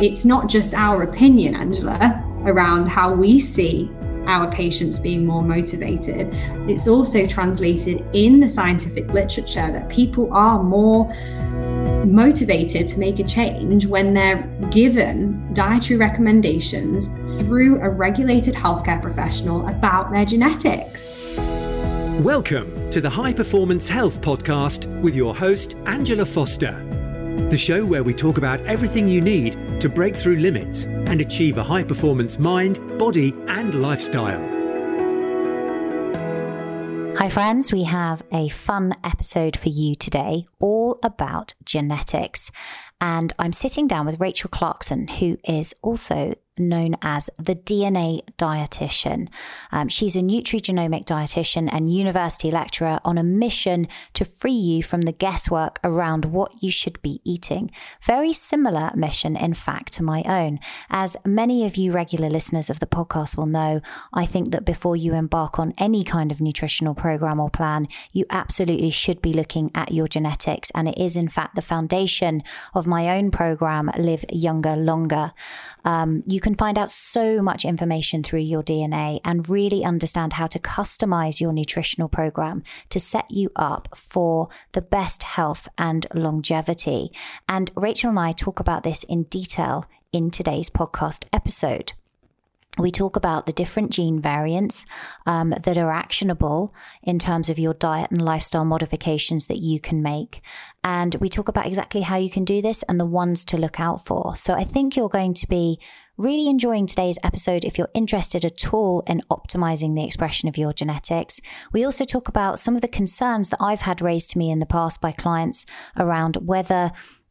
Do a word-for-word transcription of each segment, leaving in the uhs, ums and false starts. It's not just our opinion, Angela, around how we see our patients being more motivated. It's also translated in the scientific literature that people are more motivated to make a change when they're given dietary recommendations through a regulated healthcare professional about their genetics. Welcome to the High Performance Health Podcast with your host, Angela Foster. The show where we talk about everything you need to break through limits and achieve a high-performance mind, body, and lifestyle. Hi friends, we have a fun episode for you today, all about genetics. And I'm sitting down with Rachel Clarkson, who is also known as the D N A dietitian. Um, she's a nutrigenomic dietitian and university lecturer on a mission to free you from the guesswork around what you should be eating. Very similar mission, in fact, to my own. As many of you regular listeners of the podcast will know, I think that before you embark on any kind of nutritional program or plan, you absolutely should be looking at your genetics. And it is, in fact, the foundation of my own program, Live Younger Longer. Um, you can can find out so much information through your D N A and really understand how to customize your nutritional program to set you up for the best health and longevity. And Rachel and I talk about this in detail in today's podcast episode. We talk about the different gene variants um, that are actionable in terms of your diet and lifestyle modifications that you can make. And we talk about exactly how you can do this and the ones to look out for. So I think you're going to be really enjoying today's episode if you're interested at all in optimizing the expression of your genetics. We also talk about some of the concerns that I've had raised to me in the past by clients around whether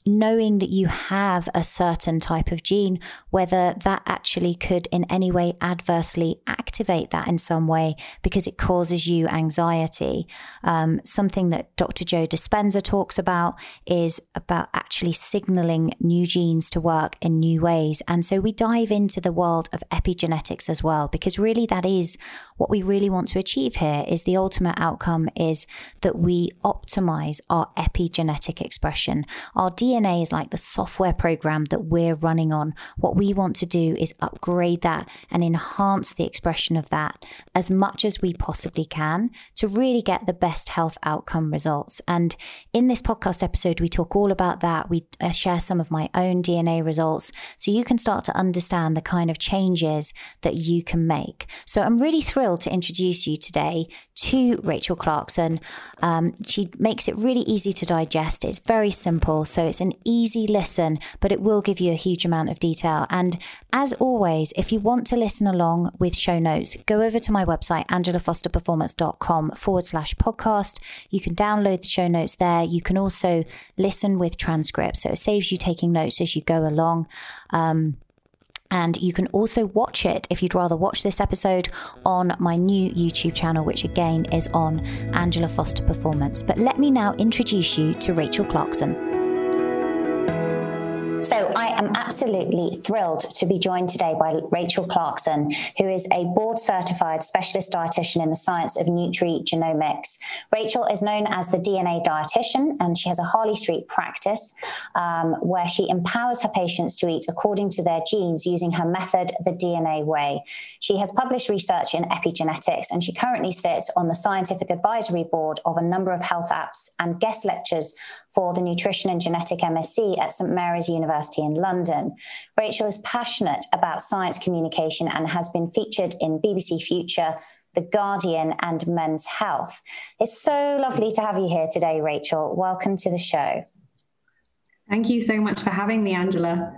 knowing that you have a certain type of gene, whether that actually could in any way adversely activate that in some way because it causes you anxiety. Um, something that Doctor Joe Dispenza talks about is about actually signaling new genes to work in new ways. And so we dive into the world of epigenetics as well, because really that is what we really want to achieve here. Is the ultimate outcome is that we optimize our epigenetic expression. Our D N A D N A is like the software program that we're running on. What we want to do is upgrade that and enhance the expression of that as much as we possibly can to really get the best health outcome results. And in this podcast episode, we talk all about that. We share some of my own D N A results so you can start to understand the kind of changes that you can make. So I'm really thrilled to introduce you today to Rachel Clarkson. Um, she makes it really easy to digest. It's very simple. So it's an easy listen, but it will give you a huge amount of detail. And as always, if you want to listen along with show notes, go over to my website, AngelaFosterPerformance.com forward slash podcast. You can download the show notes there. You can also listen with transcripts. So it saves you taking notes as you go along. Um, And you can also watch it, if you'd rather watch this episode, on my new YouTube channel, which again is on Angela Foster Performance. But let me now introduce you to Rachel Clarkson. So I am absolutely thrilled to be joined today by Rachel Clarkson, who is a board-certified specialist dietitian in the science of nutrigenomics. Rachel is known as the D N A dietitian, and she has a Harley Street practice um, where she empowers her patients to eat according to their genes using her method, the D N A way. She has published research in epigenetics, and she currently sits on the scientific advisory board of a number of health apps and guest lectures for the Nutrition and Genetic M S C at St Mary's University. University in London. Rachel is passionate about science communication and has been featured in B B C Future, The Guardian, and Men's Health. It's so lovely to have you here today, Rachel. Welcome to the show. Thank you so much for having me, Angela.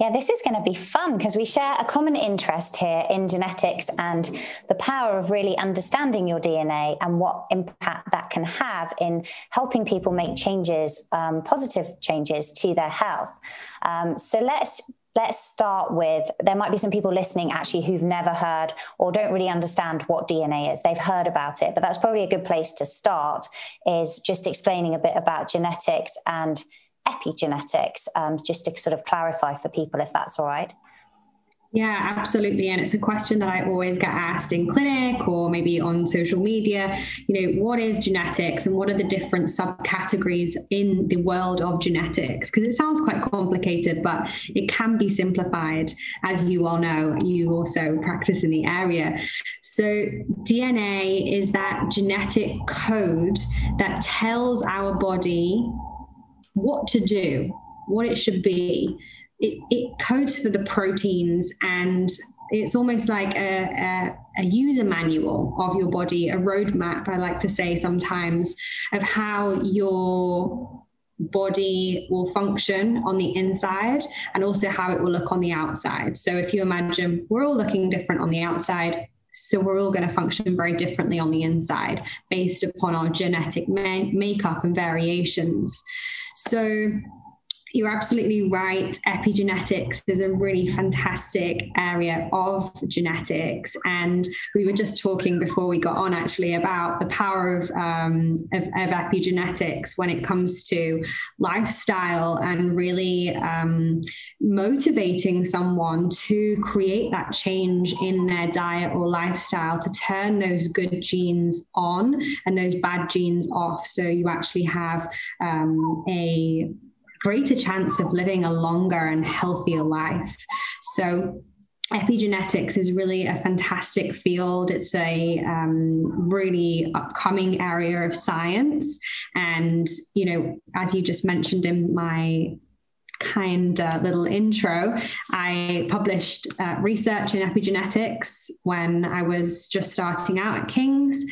Yeah, this is going to be fun because we share a common interest here in genetics and the power of really understanding your D N A and what impact that can have in helping people make changes, um, positive changes to their health. Um, so let's Let's start with, there might be some people listening actually who've never heard or don't really understand what D N A is. They've heard about it, but that's probably a good place to start, is just explaining a bit about genetics and epigenetics, um, just to sort of clarify for people, if that's all right. Yeah, absolutely. And it's a question that I always get asked in clinic or maybe on social media. You know, what is genetics and what are the different subcategories in the world of genetics? Because it sounds quite complicated, but it can be simplified. As you all know, you also practice in the area. So D N A is that genetic code that tells our body what to do, what it should be. It, it codes for the proteins, and it's almost like a, a, a user manual of your body, a roadmap, I like to say sometimes, of how your body will function on the inside and also how it will look on the outside. So if you imagine we're all looking different on the outside, so we're all going to function very differently on the inside based upon our genetic ma- makeup and variations. So you're absolutely right. Epigenetics is a really fantastic area of genetics. And we were just talking before we got on actually about the power of, um, of, of epigenetics when it comes to lifestyle and really um, motivating someone to create that change in their diet or lifestyle to turn those good genes on and those bad genes off. So you actually have um, a greater chance of living a longer and healthier life. So epigenetics is really a fantastic field. It's a um, really upcoming area of science. And, you know, as you just mentioned in my kind uh, little intro, I published uh, research in epigenetics when I was just starting out at King's.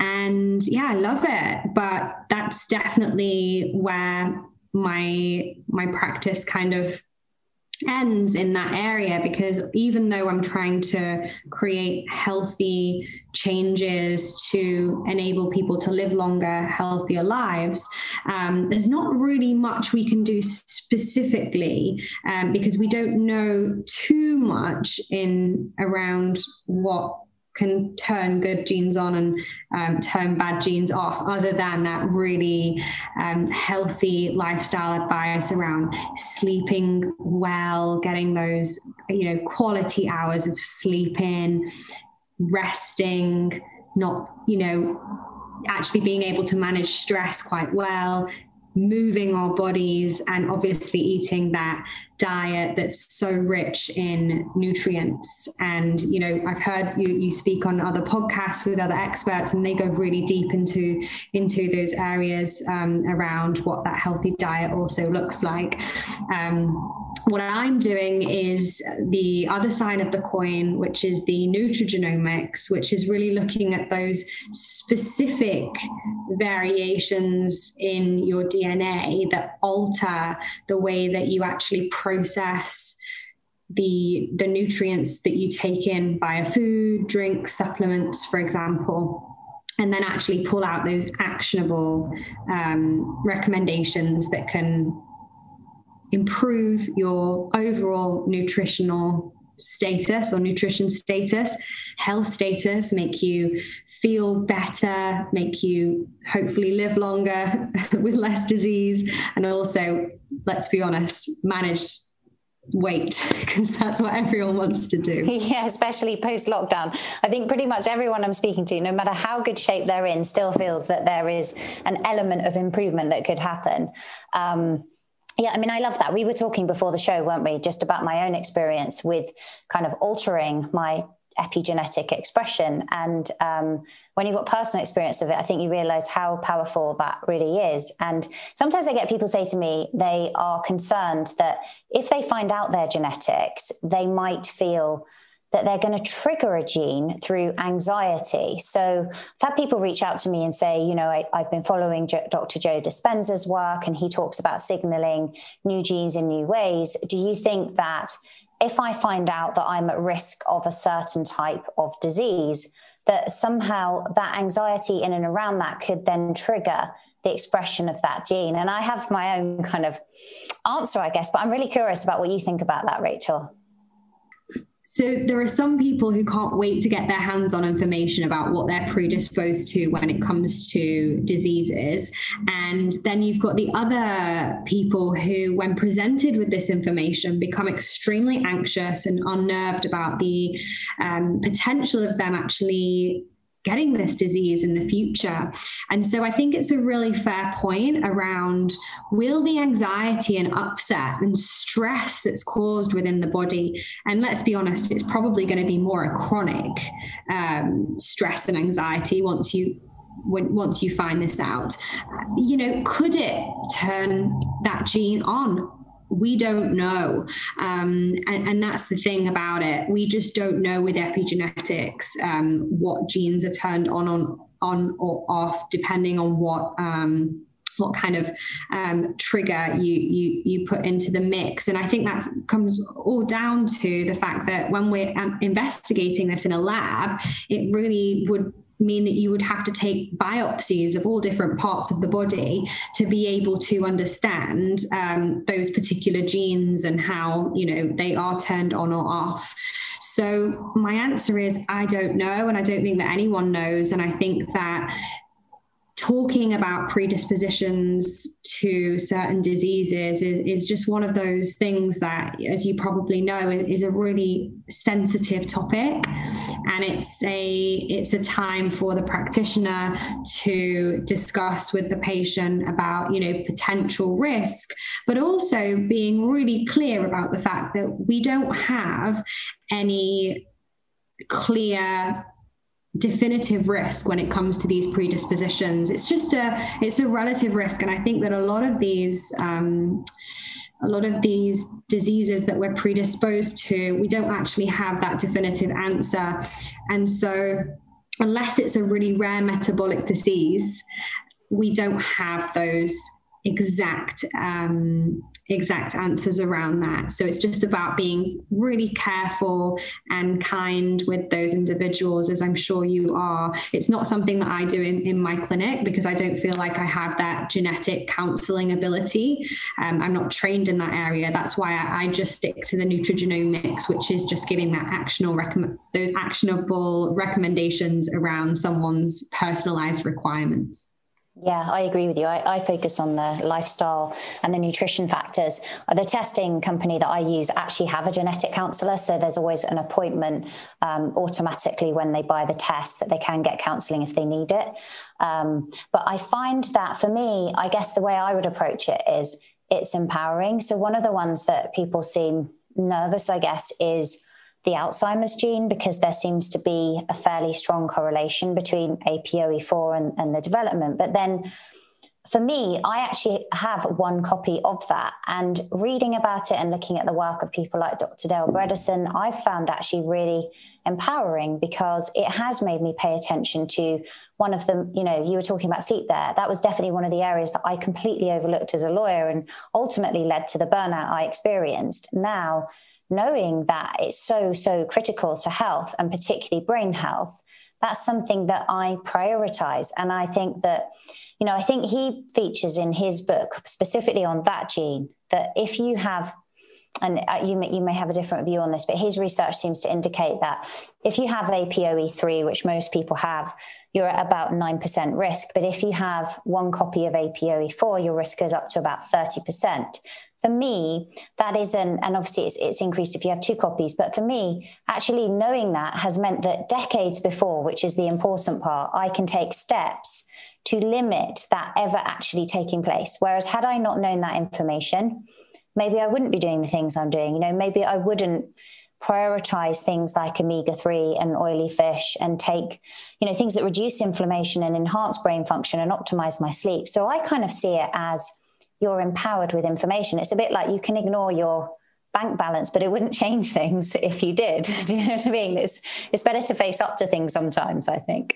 And yeah, I love it. But that's definitely where my my practice kind of ends in that area, because even though I'm trying to create healthy changes to enable people to live longer, healthier lives, um, there's not really much we can do specifically um, because we don't know too much in around what can turn good genes on and um, turn bad genes off, other than that really um, healthy lifestyle advice around sleeping well, getting those, you know, quality hours of sleep in, resting, not, you know, actually being able to manage stress quite well, moving our bodies, and obviously eating that diet that's so rich in nutrients. And, you know, I've heard you, you speak on other podcasts with other experts, and they go really deep into, into those areas um, around what that healthy diet also looks like. Um, What I'm doing is the other side of the coin, which is the nutrigenomics, which is really looking at those specific variations in your D N A that alter the way that you actually process the, the nutrients that you take in via food, drink, supplements, for example, and then actually pull out those actionable um, recommendations that can improve your overall nutritional status or nutrition status, health status, make you feel better, make you hopefully live longer with less disease. And also, let's be honest, manage weight, because that's what everyone wants to do. Yeah, especially post lockdown. I think pretty much everyone I'm speaking to, no matter how good shape they're in, still feels that there is an element of improvement that could happen. Um, Yeah, I mean, I love that. We were talking before the show, weren't we, just about my own experience with kind of altering my epigenetic expression. And um, when you've got personal experience of it, I think you realize how powerful that really is. And sometimes I get people say to me, they are concerned that if they find out their genetics, they might feel that they're going to trigger a gene through anxiety. So I've had people reach out to me and say, you know, I, I've been following Doctor Joe Dispenza's work, and he talks about signaling new genes in new ways. Do you think that if I find out that I'm at risk of a certain type of disease, that somehow that anxiety in and around that could then trigger the expression of that gene? And I have my own kind of answer, I guess, but I'm really curious about what you think about that, Rachel. So there are some people who can't wait to get their hands on information about what they're predisposed to when it comes to diseases. And then you've got the other people who, when presented with this information, become extremely anxious and unnerved about the um, potential of them actually getting this disease in the future. And so I think it's a really fair point around, will the anxiety and upset and stress that's caused within the body, and let's be honest, it's probably going to be more a chronic um, stress and anxiety once you When, once you find this out, you know, could it turn that gene on? We don't know. Um, and, and that's the thing about it. We just don't know with epigenetics um, what genes are turned on, on, on or off, depending on what um, what kind of um, trigger you, you, you put into the mix. And I think that comes all down to the fact that when we're um, investigating this in a lab, it really would mean that you would have to take biopsies of all different parts of the body to be able to understand um, those particular genes and how, you know, they are turned on or off. So my answer is, I don't know. And I don't think that anyone knows. And I think that talking about predispositions to certain diseases is, is just one of those things that, as you probably know, is a really sensitive topic. And it's a, it's a time for the practitioner to discuss with the patient about, you know, potential risk, but also being really clear about the fact that we don't have any clear definitive risk when it comes to these predispositions. It's just a, it's a relative risk. And I think that a lot of these, um, a lot of these diseases that we're predisposed to, we don't actually have that definitive answer. And so unless it's a really rare metabolic disease, we don't have those exact, um, exact answers around that. So it's just about being really careful and kind with those individuals, as I'm sure you are. It's not something that I do in, in my clinic because I don't feel like I have that genetic counseling ability. Um, I'm not trained in that area. That's why I, I just stick to the nutrigenomics, which is just giving that actionable recommend those actionable recommendations around someone's personalized requirements. Yeah, I agree with you. I, I focus on the lifestyle and the nutrition factors. The testing company that I use actually have a genetic counsellor, so there's always an appointment um, automatically when they buy the test that they can get counselling if they need it. Um, but I find that for me, I guess the way I would approach it is it's empowering. So one of the ones that people seem nervous, I guess, is the Alzheimer's gene, because there seems to be a fairly strong correlation between A P O E four and, and the development. But then for me, I actually have one copy of that, and reading about it and looking at the work of people like Doctor Dale Bredesen, I found actually really empowering, because it has made me pay attention to one of the, you know, you were talking about sleep there. That was definitely one of the areas that I completely overlooked as a lawyer and ultimately led to the burnout I experienced. Now, knowing that it's so, so critical to health and particularly brain health, that's something that I prioritize. And I think that, you know, I think he features in his book specifically on that gene, that if you have, and you may, you may have a different view on this, but his research seems to indicate that if you have A P O E three, which most people have, you're at about nine percent risk. But if you have one copy of A P O E four, your risk goes up to about thirty percent. For me, that isn't, and obviously it's, it's increased if you have two copies, but for me, actually knowing that has meant that decades before, which is the important part, I can take steps to limit that ever actually taking place. Whereas had I not known that information, maybe I wouldn't be doing the things I'm doing. You know, maybe I wouldn't prioritize things like omega three and oily fish and take, you know, things that reduce inflammation and enhance brain function and optimize my sleep. So I kind of see it as, you're empowered with information. It's a bit like you can ignore your bank balance, but it wouldn't change things if you did. Do you know what I mean? It's, it's better to face up to things sometimes, I think.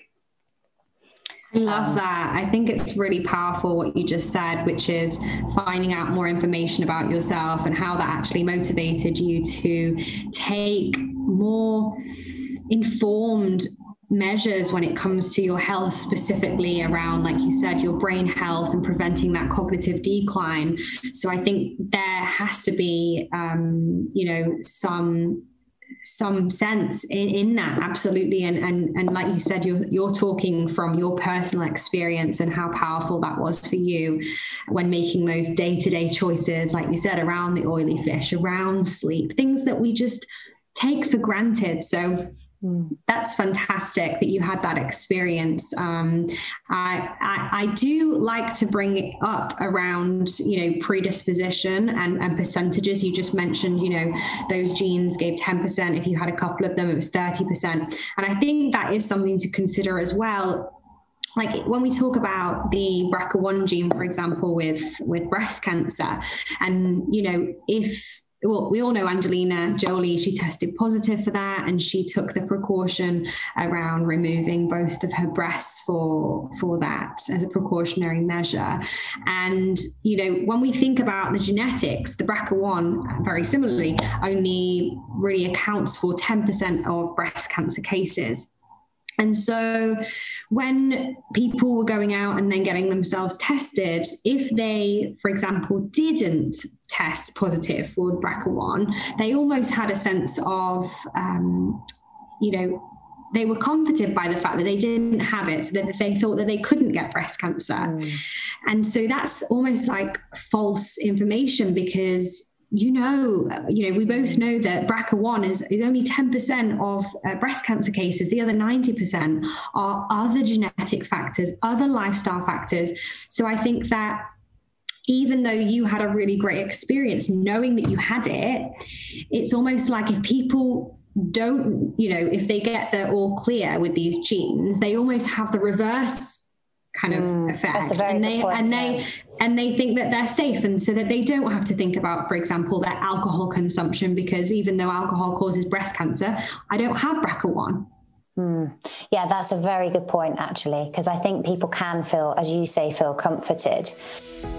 I love that. I think it's really powerful what you just said, which is finding out more information about yourself and how that actually motivated you to take more informed measures when it comes to your health, specifically around, like you said, your brain health and preventing that cognitive decline. So I think there has to be, um, you know, some some sense in, in that. Absolutely. And, and, and like you said, you're, you're talking from your personal experience and how powerful that was for you when making those day-to-day choices, like you said, around the oily fish, around sleep, things that we just take for granted. So that's fantastic that you had that experience. Um, I, I, I do like to bring it up around, you know, predisposition and, and percentages. You just mentioned, you know, those genes gave ten percent. If you had a couple of them, it was thirty percent. And I think that is something to consider as well. Like when we talk about the B R C A one gene, for example, with, with breast cancer, and, you know, if Well, we all know Angelina Jolie, she tested positive for that, and she took the precaution around removing both of her breasts for, for that as a precautionary measure. And, you know, when we think about the genetics, the B R C A one, very similarly, only really accounts for ten percent of breast cancer cases. And so when people were going out and then getting themselves tested, if they, for example, didn't test positive for B R C A one, they almost had a sense of, um, you know, they were comforted by the fact that they didn't have it, so that they thought that they couldn't get breast cancer. Mm. And so that's almost like false information, because you know, you know, we both know that B R C A one is, is only ten percent of uh, breast cancer cases. The other ninety percent are other genetic factors, other lifestyle factors. So I think that even though you had a really great experience knowing that you had it, it's almost like if people don't, you know, if they get the all clear with these genes, they almost have the reverse kind of mm, effect, and they point, and they yeah. and they think that they're safe, and so that they don't have to think about, for example, their alcohol consumption, because even though alcohol causes breast cancer, I don't have B R C A one. Mm. Yeah, that's a very good point, actually, because I think people can feel, as you say, feel comforted.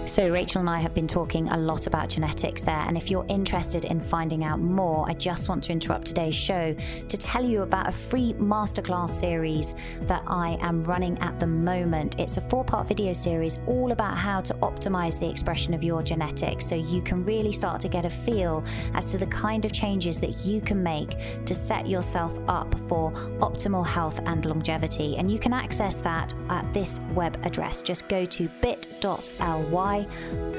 So Rachel and I have been talking a lot about genetics there, and if you're interested in finding out more, I just want to interrupt today's show to tell you about a free masterclass series that I am running at the moment. It's a four-part video series all about how to optimize the expression of your genetics, so you can really start to get a feel as to the kind of changes that you can make to set yourself up for optimal health and longevity. And you can access that at this web address. Just go to bit.ly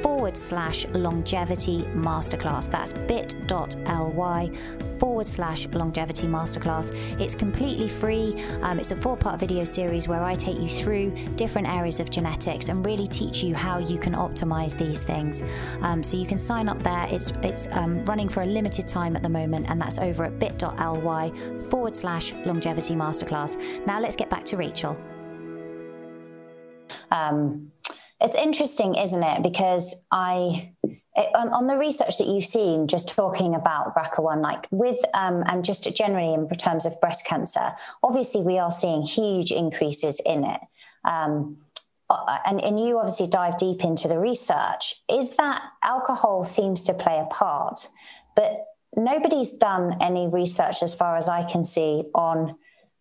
forward slash longevity masterclass. That's bit.ly forward slash longevity masterclass. It's completely free. Um, it's a four-part video series where I take you through different areas of genetics and really teach you how you can optimize these things. Um, so you can sign up there. It's it's um, running for a limited time at the moment, and that's over at bit.ly forward slash longevity masterclass. Now let's get back to Rachel. Um, it's interesting, isn't it? Because I, it, on, on the research that you've seen, just talking about B R C A one, like with, um, and just generally in terms of breast cancer, obviously we are seeing huge increases in it. Um, and, and you obviously dive deep into the research. Is that alcohol seems to play a part, but nobody's done any research, as far as I can see, on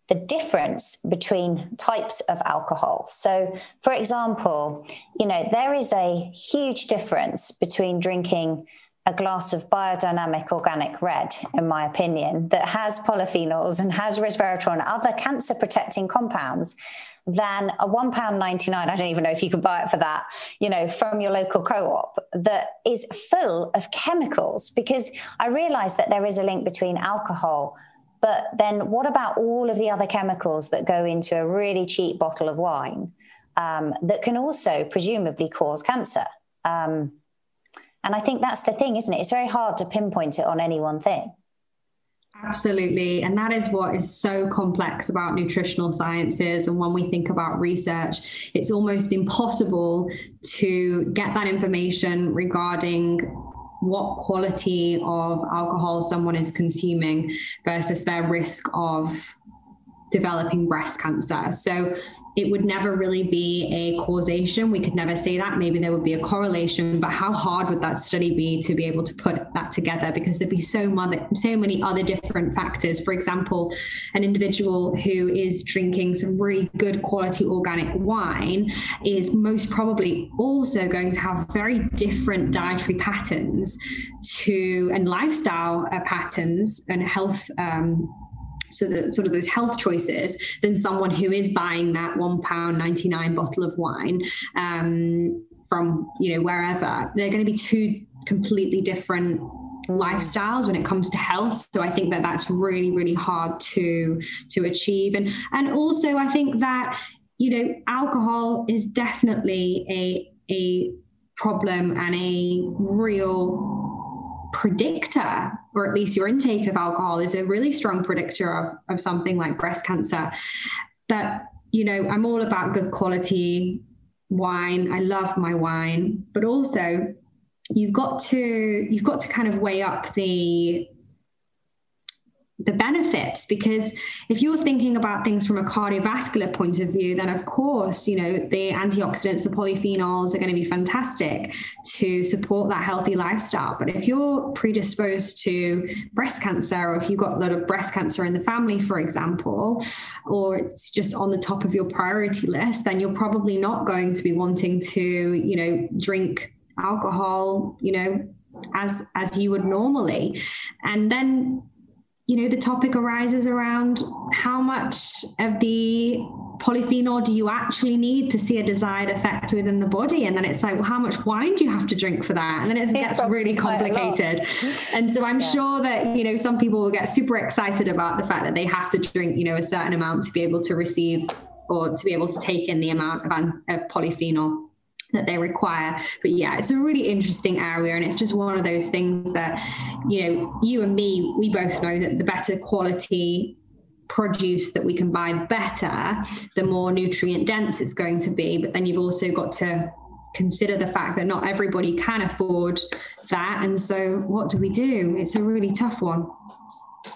the difference between types of alcohol. So, for example, you know, there is a huge difference between drinking a glass of biodynamic organic red, in my opinion, that has polyphenols and has resveratrol and other cancer protecting compounds, than a one pound ninety-nine, I don't even know if you can buy it for that, you know, from your local co-op, that is full of chemicals. Because I realize that there is a link between alcohol, but then what about all of the other chemicals that go into a really cheap bottle of wine um, that can also presumably cause cancer? Um, and I think that's the thing, isn't it? It's very hard to pinpoint it on any one thing. Absolutely. And that is what is so complex about nutritional sciences. And when we think about research, it's almost impossible to get that information regarding what quality of alcohol someone is consuming versus their risk of developing breast cancer. So it would never really be a causation. We could never say that. Maybe there would be a correlation, but how hard would that study be to be able to put that together? Because there'd be so many, so many other different factors. For example, an individual who is drinking some really good quality organic wine is most probably also going to have very different dietary patterns to and lifestyle uh, patterns and health um so the sort of those health choices than someone who is buying that one pound ninety-nine bottle of wine um, from, you know, wherever. They're going to be two completely different lifestyles when it comes to health. So I think that that's really, really hard to, to achieve. And, and also I think that, you know, alcohol is definitely a, a problem and a real predictor, or at least your intake of alcohol is a really strong predictor of, of something like breast cancer. That, you know, I'm all about good quality wine. I love my wine, but also you've got to, you've got to kind of weigh up the, the benefits, because if you're thinking about things from a cardiovascular point of view, then of course, you know, the antioxidants, the polyphenols are going to be fantastic to support that healthy lifestyle. But if you're predisposed to breast cancer, or if you've got a lot of breast cancer in the family, for example, or it's just on the top of your priority list, then you're probably not going to be wanting to, you know, drink alcohol, you know, as, as you would normally. And then, you know, the topic arises around how much of the polyphenol do you actually need to see a desired effect within the body? And then it's like, well, how much wine do you have to drink for that? And then it gets really complicated. And so I'm yeah. sure that, you know, some people will get super excited about the fact that they have to drink, you know, a certain amount to be able to receive or to be able to take in the amount of, of polyphenol that they require. But yeah, it's a really interesting area. And it's just one of those things that, you know, you and me, we both know that the better quality produce that we can buy better, the more nutrient dense it's going to be. But then you've also got to consider the fact that not everybody can afford that. And so what do we do? It's a really tough one.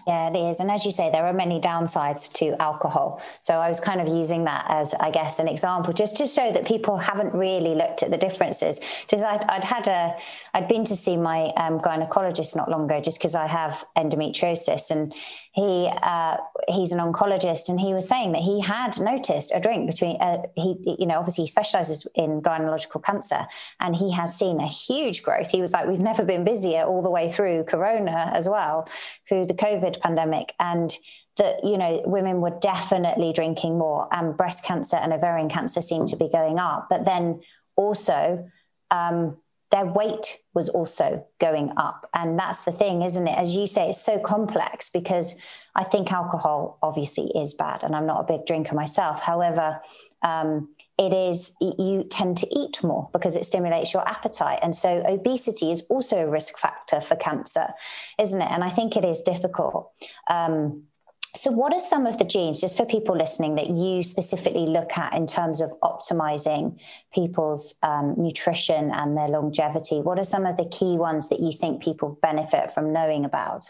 Yeah, it is. And as you say, there are many downsides to alcohol. So I was kind of using that as, I guess, an example, just to show that people haven't really looked at the differences. Just I'd, I'd had a, I'd been to see my um, gynecologist not long ago, just because I have endometriosis, and he, uh, he's an oncologist, and he was saying that he had noticed a drink between, uh, he, you know, obviously he specializes in gynecological cancer, and he has seen a huge growth. He was like, we've never been busier all the way through Corona as well, through the COVID pandemic, and that, you know, women were definitely drinking more, and breast cancer and ovarian cancer seemed to be going up. But then also, um, their weight was also going up. And that's the thing, isn't it? As you say, it's so complex, because I think alcohol obviously is bad, and I'm not a big drinker myself. However, um, it is, you tend to eat more because it stimulates your appetite. And so obesity is also a risk factor for cancer, isn't it? And I think it is difficult. Um, so what are some of the genes, just for people listening, that you specifically look at in terms of optimizing people's um, nutrition and their longevity? What are some of the key ones that you think people benefit from knowing about?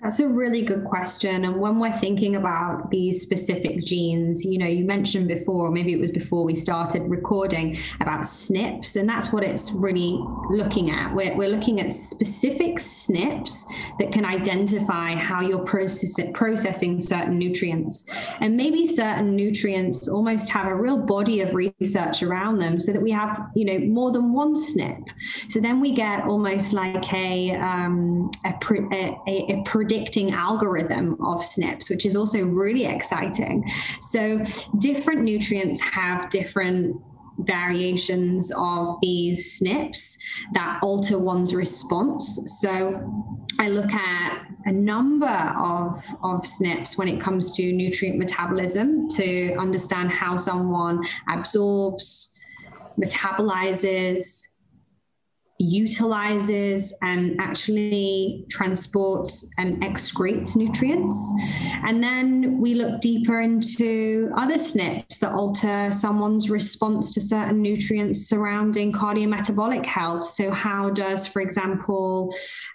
That's a really good question. And when we're thinking about these specific genes, you know, you mentioned before, maybe it was before we started recording, about S N Ps, and that's what it's really looking at. We're, we're looking at specific S N Ps that can identify how you're process, processing certain nutrients. And maybe certain nutrients almost have a real body of research around them, so that we have, you know, more than one S N P. So then we get almost like a, um, a, a, a predictor predicting algorithm of S N Ps, which is also really exciting. So different nutrients have different variations of these S N Ps that alter one's response. So I look at a number of, of S N Ps when it comes to nutrient metabolism to understand how someone absorbs, metabolizes, utilizes and actually transports and excretes nutrients. And then we look deeper into other S N Ps that alter someone's response to certain nutrients surrounding cardiometabolic health. So how does, for example,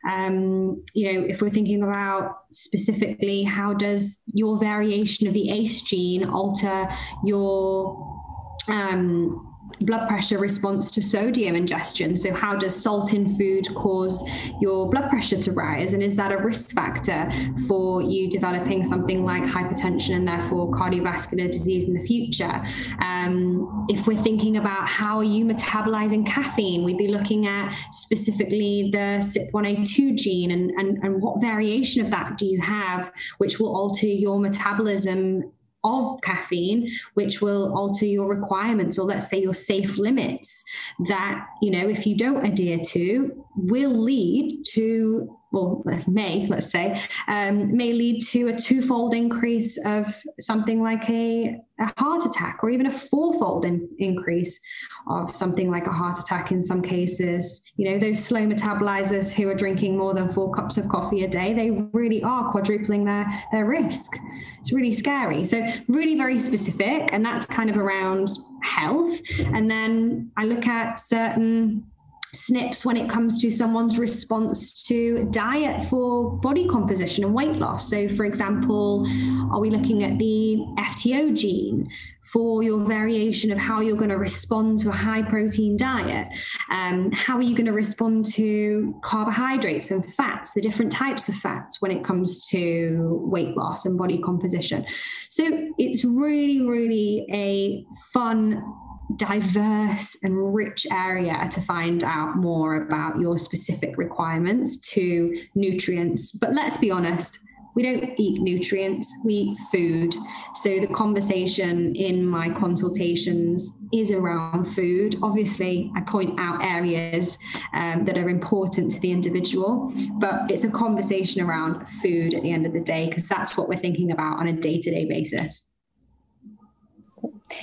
um, you know, if we're thinking about specifically, how does your variation of the A C E gene alter your um blood pressure response to sodium ingestion? So how does salt in food cause your blood pressure to rise? And is that a risk factor for you developing something like hypertension and therefore cardiovascular disease in the future? Um, if we're thinking about how are you metabolizing caffeine, we'd be looking at specifically the C Y P one A two gene and, and, and what variation of that do you have, which will alter your metabolism of caffeine, which will alter your requirements, or let's say your safe limits that, you know, if you don't adhere to, will lead to, well, may, let's say, um, may lead to a twofold increase of something like a, a heart attack, or even a fourfold in, increase of something like a heart attack in some cases. You know, those slow metabolizers who are drinking more than four cups of coffee a day, they really are quadrupling their, their risk. It's really scary. So really very specific. And that's kind of around health. And then I look at certain S N Ps when it comes to someone's response to diet for body composition and weight loss. So, for example, are we looking at the F T O gene for your variation of how you're going to respond to a high protein diet? Um, how are you going to respond to carbohydrates and fats, the different types of fats when it comes to weight loss and body composition? So it's really, really a fun, diverse and rich area to find out more about your specific requirements to nutrients. But let's be honest, we don't eat nutrients, we eat food. So the conversation in my consultations is around food. Obviously, I point out areas um, that are important to the individual, but it's a conversation around food at the end of the day, because that's what we're thinking about on a day-to-day basis.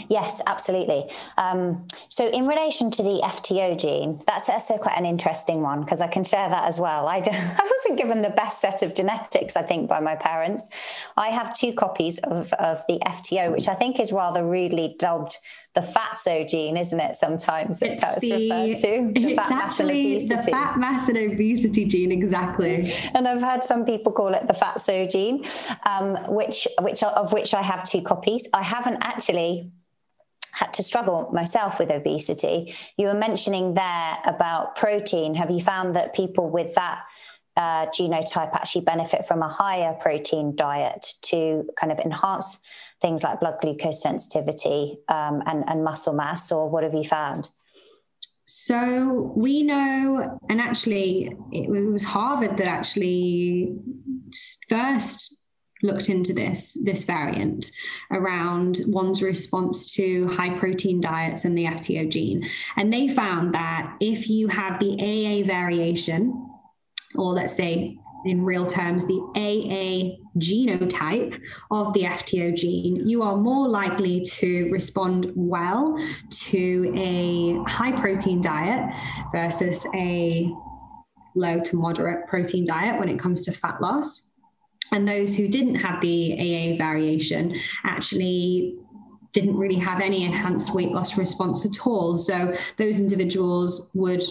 Yes, absolutely. Um, so in relation to the F T O gene, that's also quite an interesting one, because I can share that as well. I, don't, I wasn't given the best set of genetics, I think, by my parents. I have two copies of, of the F T O, which I think is rather rudely dubbed the fatso gene, isn't it? Sometimes it's, it's how it's the, referred to. The it's fat actually mass and the fat mass and obesity gene, exactly. And I've heard some people call it the fatso gene, um, which which of which I have two copies. I haven't actually had to struggle myself with obesity. You were mentioning there about protein. Have you found that people with that uh, genotype actually benefit from a higher protein diet to kind of enhance things like blood glucose sensitivity um, and, and muscle mass, or what have you found? So we know, and actually it was Harvard that actually first looked into this, this variant around one's response to high protein diets and the F T O gene. And they found that if you have the A A variation, or let's say in real terms, the A A genotype of the F T O gene, you are more likely to respond well to a high protein diet versus a low to moderate protein diet when it comes to fat loss. And those who didn't have the A A variation actually didn't really have any enhanced weight loss response at all. So those individuals would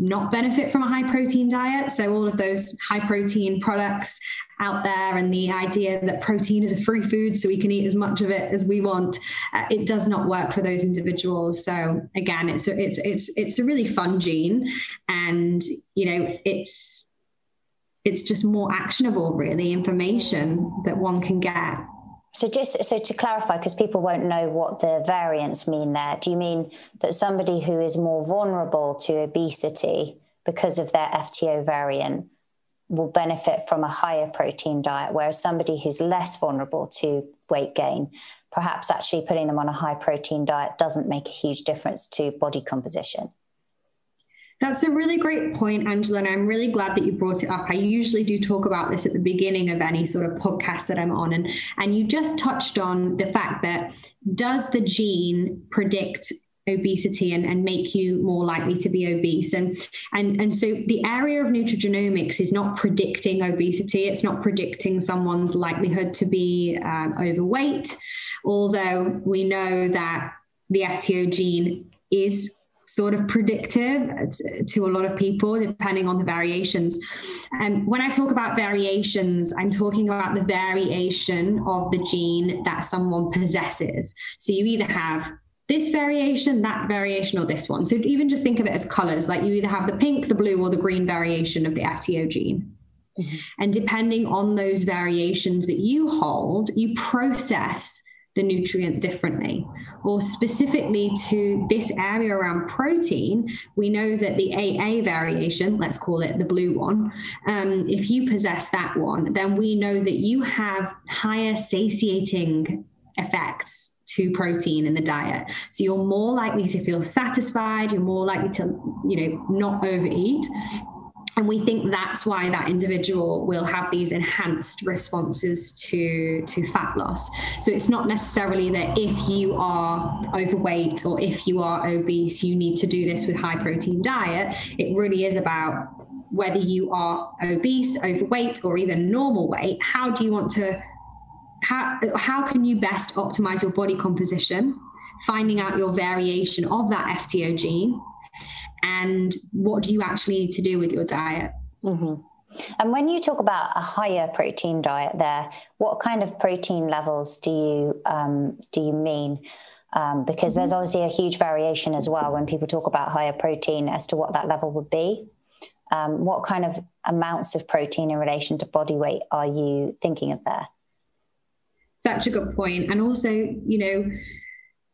not benefit from a high protein diet. So all of those high protein products out there, and the idea that protein is a free food, so we can eat as much of it as we want, uh, it does not work for those individuals. So again, it's a, it's it's it's a really fun gene, and you know, it's it's just more actionable, really, information that one can get. So just so to clarify, because people won't know what the variants mean there, do you mean that somebody who is more vulnerable to obesity because of their F T O variant will benefit from a higher protein diet, whereas somebody who's less vulnerable to weight gain, perhaps actually putting them on a high protein diet doesn't make a huge difference to body composition? That's a really great point, Angela, and I'm really glad that you brought it up. I usually do talk about this at the beginning of any sort of podcast that I'm on, and, and you just touched on the fact that does the gene predict obesity and, and make you more likely to be obese. And, and, and so the area of nutrigenomics is not predicting obesity. It's not predicting someone's likelihood to be um, overweight, although we know that the F T O gene is sort of predictive to a lot of people, depending on the variations. And um, when I talk about variations, I'm talking about the variation of the gene that someone possesses. So you either have this variation, that variation, or this one. So even just think of it as colors, like you either have the pink, the blue, or the green variation of the F T O gene. Mm-hmm. And depending on those variations that you hold, you process the nutrient differently. Or specifically to this area around protein, we know that the A A variation, let's call it the blue one, um, if you possess that one, then we know that you have higher satiating effects to protein in the diet. So you're more likely to feel satisfied, you're more likely to, you know, not overeat. And we think that's why that individual will have these enhanced responses to, to fat loss. So it's not necessarily that if you are overweight or if you are obese, you need to do this with high protein diet. It really is about whether you are obese, overweight, or even normal weight. How do you want to, how, how can you best optimize your body composition? Finding out your variation of that F T O gene. And what do you actually need to do with your diet? Mm-hmm. And when you talk about a higher protein diet there, what kind of protein levels do you um, do you mean? Um, because mm-hmm. there's obviously a huge variation as well when people talk about higher protein as to what that level would be. Um, what kind of amounts of protein in relation to body weight are you thinking of there? Such a good point. And also, you know,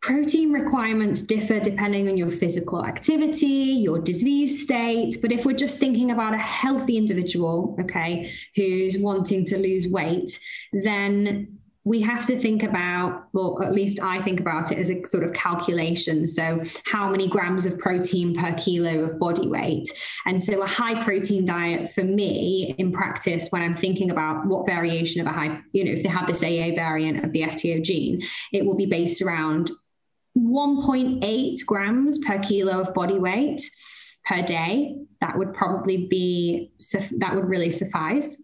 protein requirements differ depending on your physical activity, your disease state. But if we're just thinking about a healthy individual, okay, who's wanting to lose weight, then we have to think about, or at least I think about it as a sort of calculation. So how many grams of protein per kilo of body weight? And so a high protein diet for me in practice, when I'm thinking about what variation of a high, you know, if they have this A A variant of the F T O gene, it will be based around one point eight grams per kilo of body weight per day. That would probably be, that would really suffice.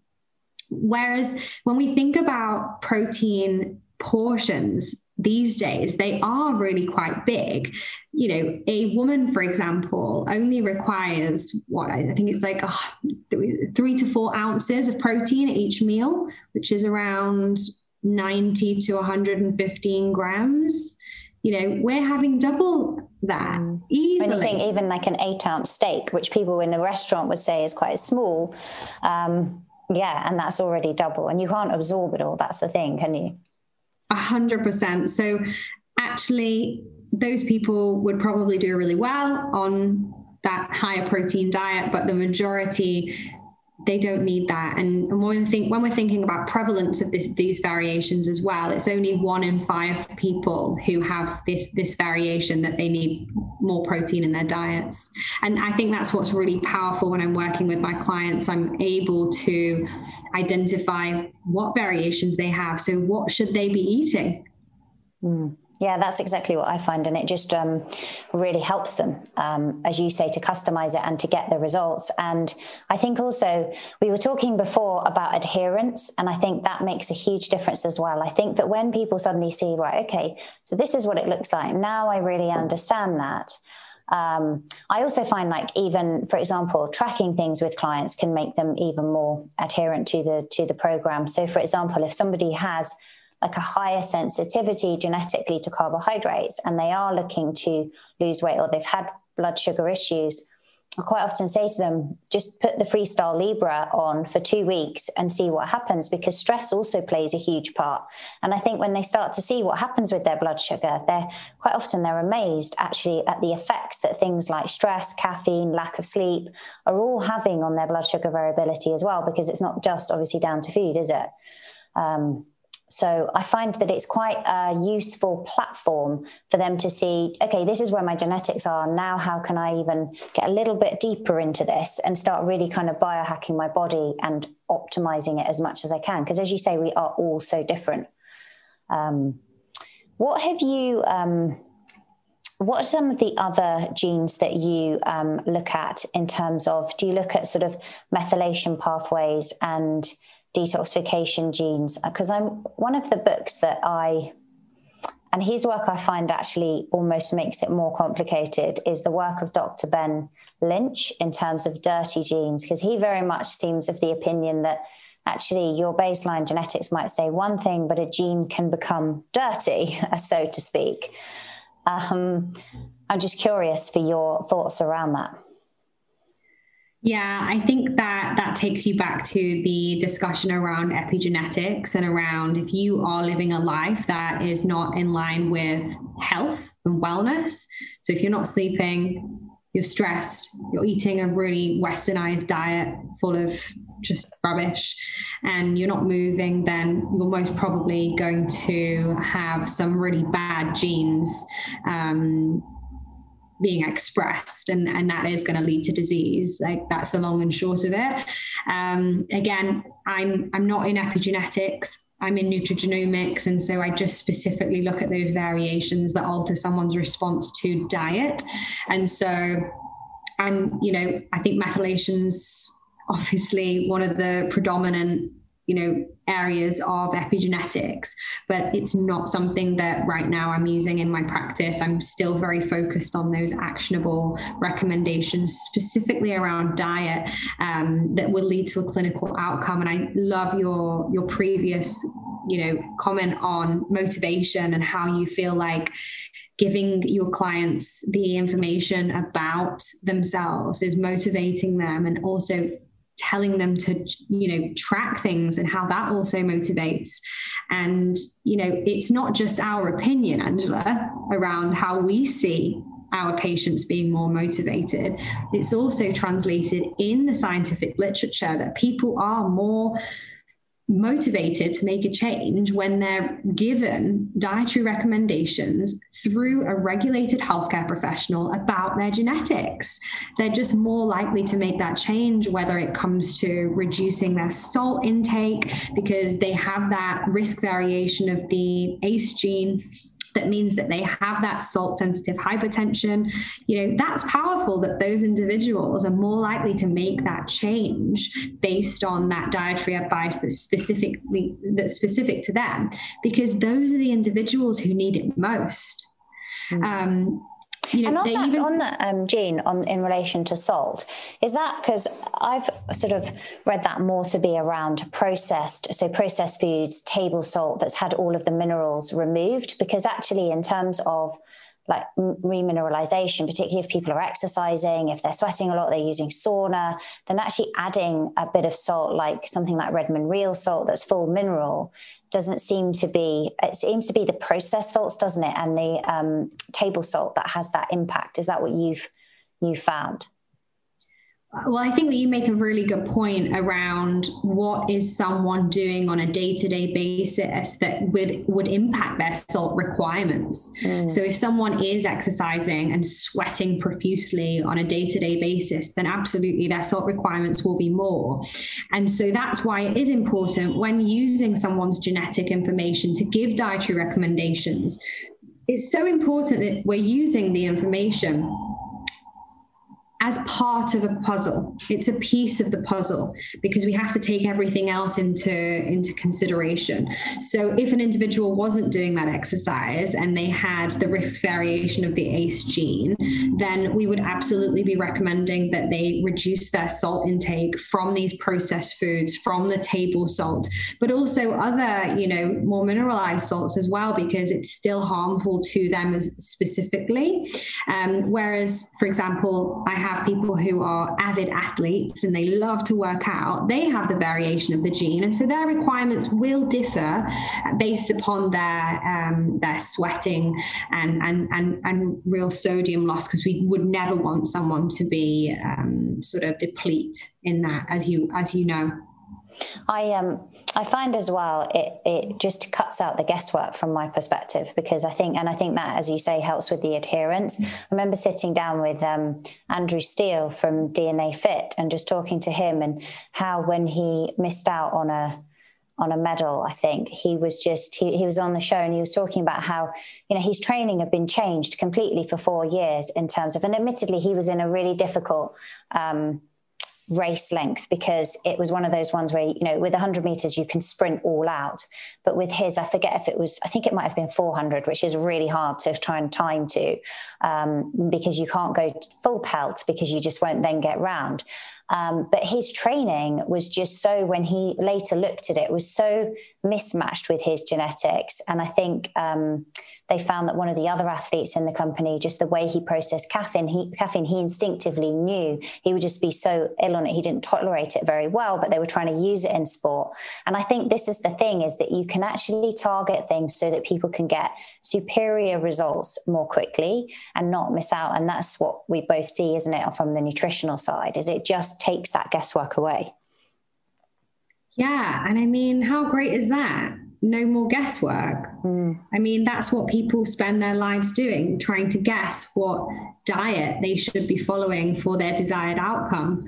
Whereas when we think about protein portions these days, they are really quite big. You know, a woman, for example, only requires what I think it's like oh, three to four ounces of protein at each meal, which is around ninety to one hundred fifteen grams. You know, we're having double that easily. When you think even like an eight ounce steak, which people in a restaurant would say is quite small, um, yeah, and that's already double, and you can't absorb it all. That's the thing, can you? A hundred percent. So actually, those people would probably do really well on that higher protein diet, but the majority, they don't need that. And, and when, we think, when we're thinking about prevalence of this, these variations as well, it's only one in five people who have this, this variation that they need more protein in their diets. And I think that's what's really powerful when I'm working with my clients. I'm able to identify what variations they have. So what should they be eating? Mm. Yeah, that's exactly what I find. And it just um, really helps them, um, as you say, to customize it and to get the results. And I think also we were talking before about adherence, and I think that makes a huge difference as well. I think that when people suddenly see, right, okay, so this is what it looks like. Now I really understand that. Um, I also find like even, for example, tracking things with clients can make them even more adherent to the, to the program. So for example, if somebody has like a higher sensitivity genetically to carbohydrates, and they are looking to lose weight or they've had blood sugar issues, I quite often say to them, just put the Freestyle Libre on for two weeks and see what happens, because stress also plays a huge part. And I think when they start to see what happens with their blood sugar, they're quite often they're amazed actually at the effects that things like stress, caffeine, lack of sleep are all having on their blood sugar variability as well, because it's not just obviously down to food, is it? Um, So I find that it's quite a useful platform for them to see, okay, this is where my genetics are. Now, how can I even get a little bit deeper into this and start really kind of biohacking my body and optimizing it as much as I can? Because as you say, we are all so different. Um, what have you, um, What are some of the other genes that you um, look at in terms of, do you look at sort of methylation pathways and detoxification genes? Because I'm one of the books that I, and his work I find actually almost makes it more complicated, is the work of Doctor Ben Lynch in terms of dirty genes, because he very much seems of the opinion that actually your baseline genetics might say one thing, but a gene can become dirty, so to speak. Um, I'm just curious for your thoughts around that. Yeah, I think that that takes you back to the discussion around epigenetics and around if you are living a life that is not in line with health and wellness. So if you're not sleeping, you're stressed, you're eating a really westernized diet full of just rubbish, and you're not moving, then you're most probably going to have some really bad genes um, being expressed, and, and that is going to lead to disease. Like, that's the long and short of it. Um, again, I'm I'm not in epigenetics. I'm in nutrigenomics, and so I just specifically look at those variations that alter someone's response to diet. And so I'm, you know, I think methylation's obviously one of the predominant, you know, areas of epigenetics, but it's not something that right now I'm using in my practice. I'm still very focused on those actionable recommendations specifically around diet um, that will lead to a clinical outcome. And I love your, your previous, you know, comment on motivation and how you feel like giving your clients the information about themselves is motivating them, and also telling them to, you know, track things and how that also motivates. And, you know, it's not just our opinion, Angela, around how we see our patients being more motivated. It's also translated in the scientific literature that people are more motivated to make a change when they're given dietary recommendations through a regulated healthcare professional about their genetics. They're just more likely to make that change, whether it comes to reducing their salt intake, because they have that risk variation of the A C E gene that means that they have that salt-sensitive hypertension. You know, that's powerful that those individuals are more likely to make that change based on that dietary advice that's specifically that's specific to them, because those are the individuals who need it most. Mm. Um, you know, and on they that, even... on that um, Jean, on in relation to salt, is that because I've sort of read that more to be around processed, so processed foods, table salt that's had all of the minerals removed, because actually in terms of like remineralization, particularly if people are exercising, if they're sweating a lot, they're using sauna, then actually adding a bit of salt, like something like Redmond Real Salt that's full mineral, doesn't seem to be, it seems to be the processed salts, doesn't it? And the um, table salt that has that impact. Is that what you've, you found? Well, I think that you make a really good point around what is someone doing on a day-to-day basis that would, would impact their salt requirements. Mm. So if someone is exercising and sweating profusely on a day-to-day basis, then absolutely their salt requirements will be more. And so that's why it is important when using someone's genetic information to give dietary recommendations. It's so important that we're using the information as part of a puzzle. It's a piece of the puzzle, because we have to take everything else into, into consideration. So if an individual wasn't doing that exercise and they had the risk variation of the A C E gene, then we would absolutely be recommending that they reduce their salt intake from these processed foods, from the table salt, but also other, you know, more mineralized salts as well, because it's still harmful to them as specifically. Um, whereas, for example, I have people who are avid athletes and they love to work out, they have the variation of the gene, and so their requirements will differ based upon their um, their sweating and, and and and real sodium loss, because we would never want someone to be um, sort of deplete in that, as you as you know. I um I find as well it it just cuts out the guesswork from my perspective, because I think and I think that, as you say, helps with the adherence. Mm-hmm. I remember sitting down with um Andrew Steele from D N A Fit and just talking to him and how when he missed out on a on a medal, I think. He was just, he, he was on the show and he was talking about how, you know, his training had been changed completely for four years in terms of, and admittedly he was in a really difficult um, race length, because it was one of those ones where, you know, with one hundred meters, you can sprint all out. But with his, I forget if it was, I think it might've been four hundred, which is really hard to try and time to, um, because you can't go full pelt because you just won't then get round. Um, but his training was just so, when he later looked at it, was so mismatched with his genetics. And I think um, they found that one of the other athletes in the company, just the way he processed caffeine, he, caffeine, he instinctively knew he would just be so ill on it. He didn't tolerate it very well, but they were trying to use it in sport. And I think this is the thing, is that you can actually target things so that people can get superior results more quickly and not miss out. And that's what we both see, isn't it, from the nutritional side, is it just takes that guesswork away. Yeah. And I mean, how great is that? No more guesswork. Mm. I mean, that's what people spend their lives doing, trying to guess what diet they should be following for their desired outcome.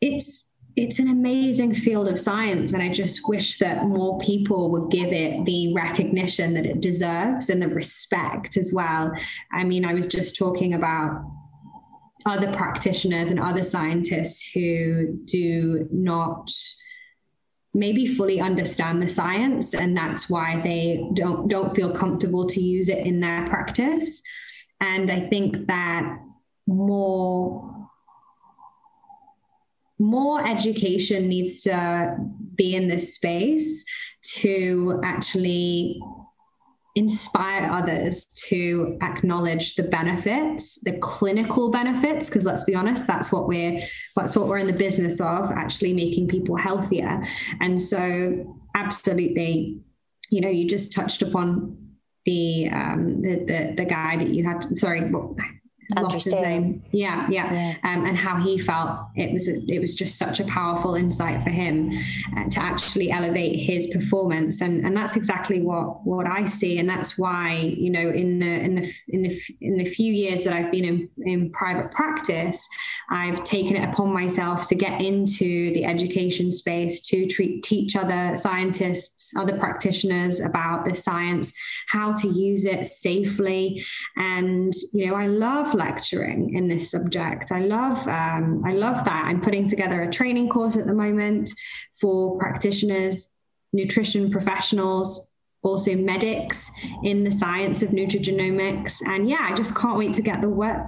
It's it's an amazing field of science. And I just wish that more people would give it the recognition that it deserves and the respect as well. I mean, I was just talking about other practitioners and other scientists who do not maybe fully understand the science, and that's why they don't don't feel comfortable to use it in their practice. And I think that more more education needs to be in this space to actually inspire others to acknowledge the benefits, the clinical benefits, because let's be honest, that's what we're that's what we're in the business of, actually making people healthier. And so absolutely, you know, you just touched upon the um the the, the guy that you had, sorry, well, lost his name. Yeah, yeah. yeah. Um, and how he felt. It was, a, it was just such a powerful insight for him uh, to actually elevate his performance. And, and that's exactly what, what I see. And that's why, you know, in the, in the, in the, in the few years that I've been in, in private practice, I've taken it upon myself to get into the education space, to treat, teach other scientists, other practitioners about the science, how to use it safely. And, you know, I love lecturing in this subject. I love, um, I love that. I'm putting together a training course at the moment for practitioners, nutrition professionals, also medics in the science of nutrigenomics. And yeah, I just can't wait to get the word,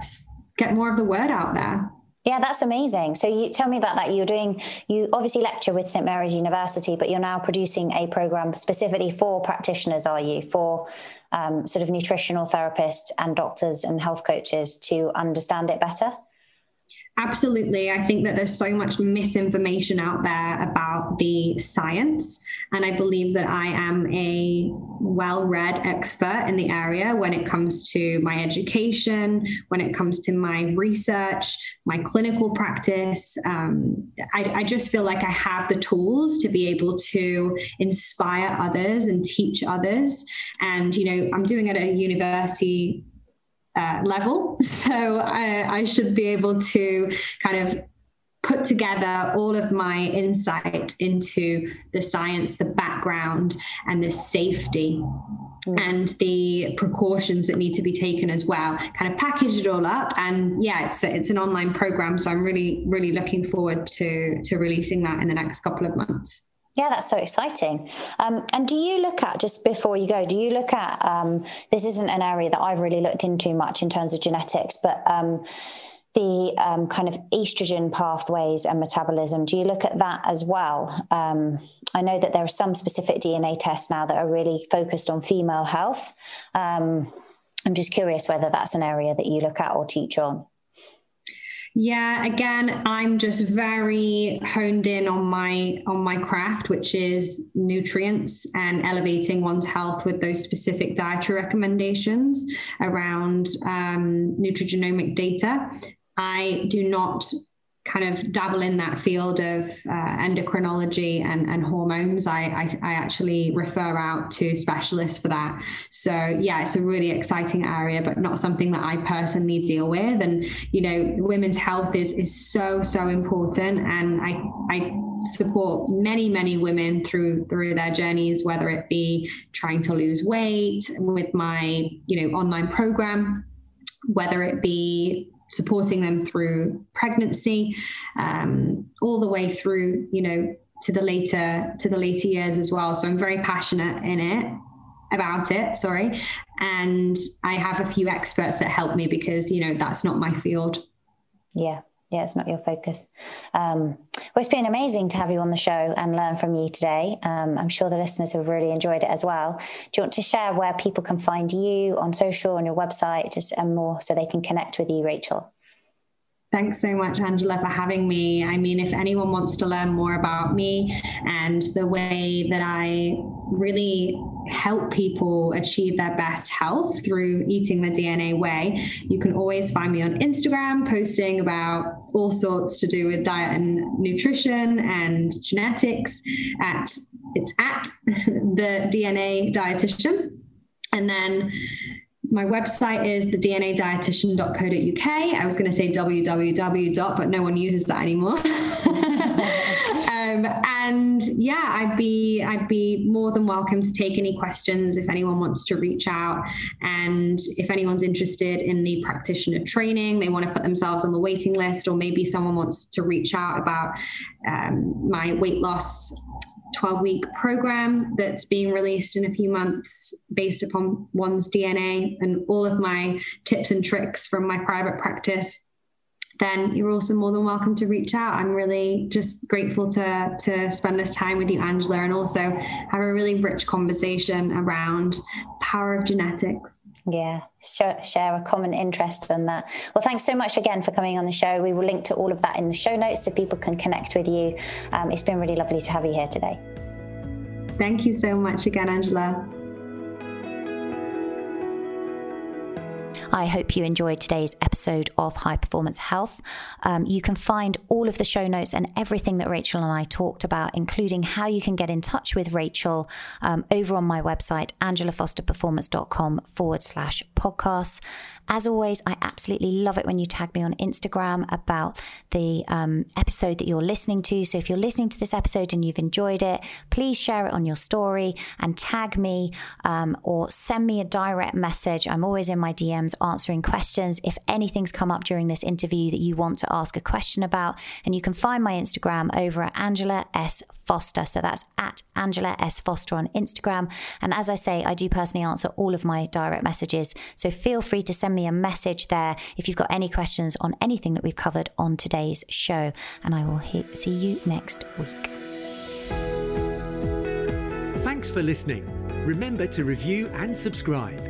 get more of the word out there. Yeah, that's amazing. So you tell me about that. You're doing, you obviously lecture with St Mary's University, but you're now producing a program specifically for practitioners, are you, for um, sort of nutritional therapists and doctors and health coaches to understand it better? Absolutely. I think that there's so much misinformation out there about the science. And I believe that I am a well-read expert in the area when it comes to my education, when it comes to my research, my clinical practice. Um, I, I just feel like I have the tools to be able to inspire others and teach others. And, you know, I'm doing it at a university Uh, level. So I, I should be able to kind of put together all of my insight into the science, the background, and the safety mm. and the precautions that need to be taken as well, kind of package it all up. And yeah, it's, a, it's an online program. So I'm really, really looking forward to, to releasing that in the next couple of months. Yeah, that's so exciting. Um, and do you look at, just before you go, do you look at, um, this isn't an area that I've really looked into much in terms of genetics, but um, the um, kind of estrogen pathways and metabolism, do you look at that as well? Um, I know that there are some specific D N A tests now that are really focused on female health. Um, I'm just curious whether that's an area that you look at or teach on. Yeah, again, I'm just very honed in on my on my craft, which is nutrients and elevating one's health with those specific dietary recommendations around um, nutrigenomic data. I do not kind of dabble in that field of uh, endocrinology and, and hormones. I, I, I actually refer out to specialists for that. So yeah, it's a really exciting area, but not something that I personally deal with. And, you know, women's health is, is so, so important. And I, I support many, many women through through their journeys, whether it be trying to lose weight with my, you know, online program, whether it be supporting them through pregnancy, um, all the way through, you know, to the later to the later years as well. So I'm very passionate in it. about it, sorry. And I have a few experts that help me because, you know, that's not my field. Yeah. Yeah. It's not your focus. Um, well, it's been amazing to have you on the show and learn from you today. Um, I'm sure the listeners have really enjoyed it as well. Do you want to share where people can find you on social, on your website, just and more, so they can connect with you, Rachel? Thanks so much, Angela, for having me. I mean, if anyone wants to learn more about me and the way that I really help people achieve their best health through eating the D N A way, you can always find me on Instagram, posting about all sorts to do with diet and nutrition and genetics. At it's at the D N A dietitian. And then my website is the d n a dietitian dot co dot u k. I was going to say www. but no one uses that anymore. um, and yeah, I'd be I'd be more than welcome to take any questions if anyone wants to reach out. And if anyone's interested in the practitioner training, they want to put themselves on the waiting list, or maybe someone wants to reach out about um, my weight loss twelve week program that's being released in a few months based upon one's D N A and all of my tips and tricks from my private practice, then you're also more than welcome to reach out. I'm really just grateful to, to spend this time with you, Angela, and also have a really rich conversation around the power of genetics. Yeah, share, share a common interest in that. Well, thanks so much again for coming on the show. We will link to all of that in the show notes so people can connect with you. Um, it's been really lovely to have you here today. Thank you so much again, Angela. I hope you enjoyed today's episode of High Performance Health. Um, you can find all of the show notes and everything that Rachel and I talked about, including how you can get in touch with Rachel, um, over on my website, angela foster performance dot com forward slash podcasts. As always, I absolutely love it when you tag me on Instagram about the um, episode that you're listening to. So if you're listening to this episode and you've enjoyed it, please share it on your story and tag me, um, or send me a direct message. I'm always in my D Ms answering questions. If anything's come up during this interview that you want to ask a question about, and you can find my Instagram over at Angela S. Foster. So that's at Angela S. Foster on Instagram. And as I say, I do personally answer all of my direct messages. So feel free to send me a message there if you've got any questions on anything that we've covered on today's show. And I will he- see you next week. Thanks for listening. Remember to review and subscribe.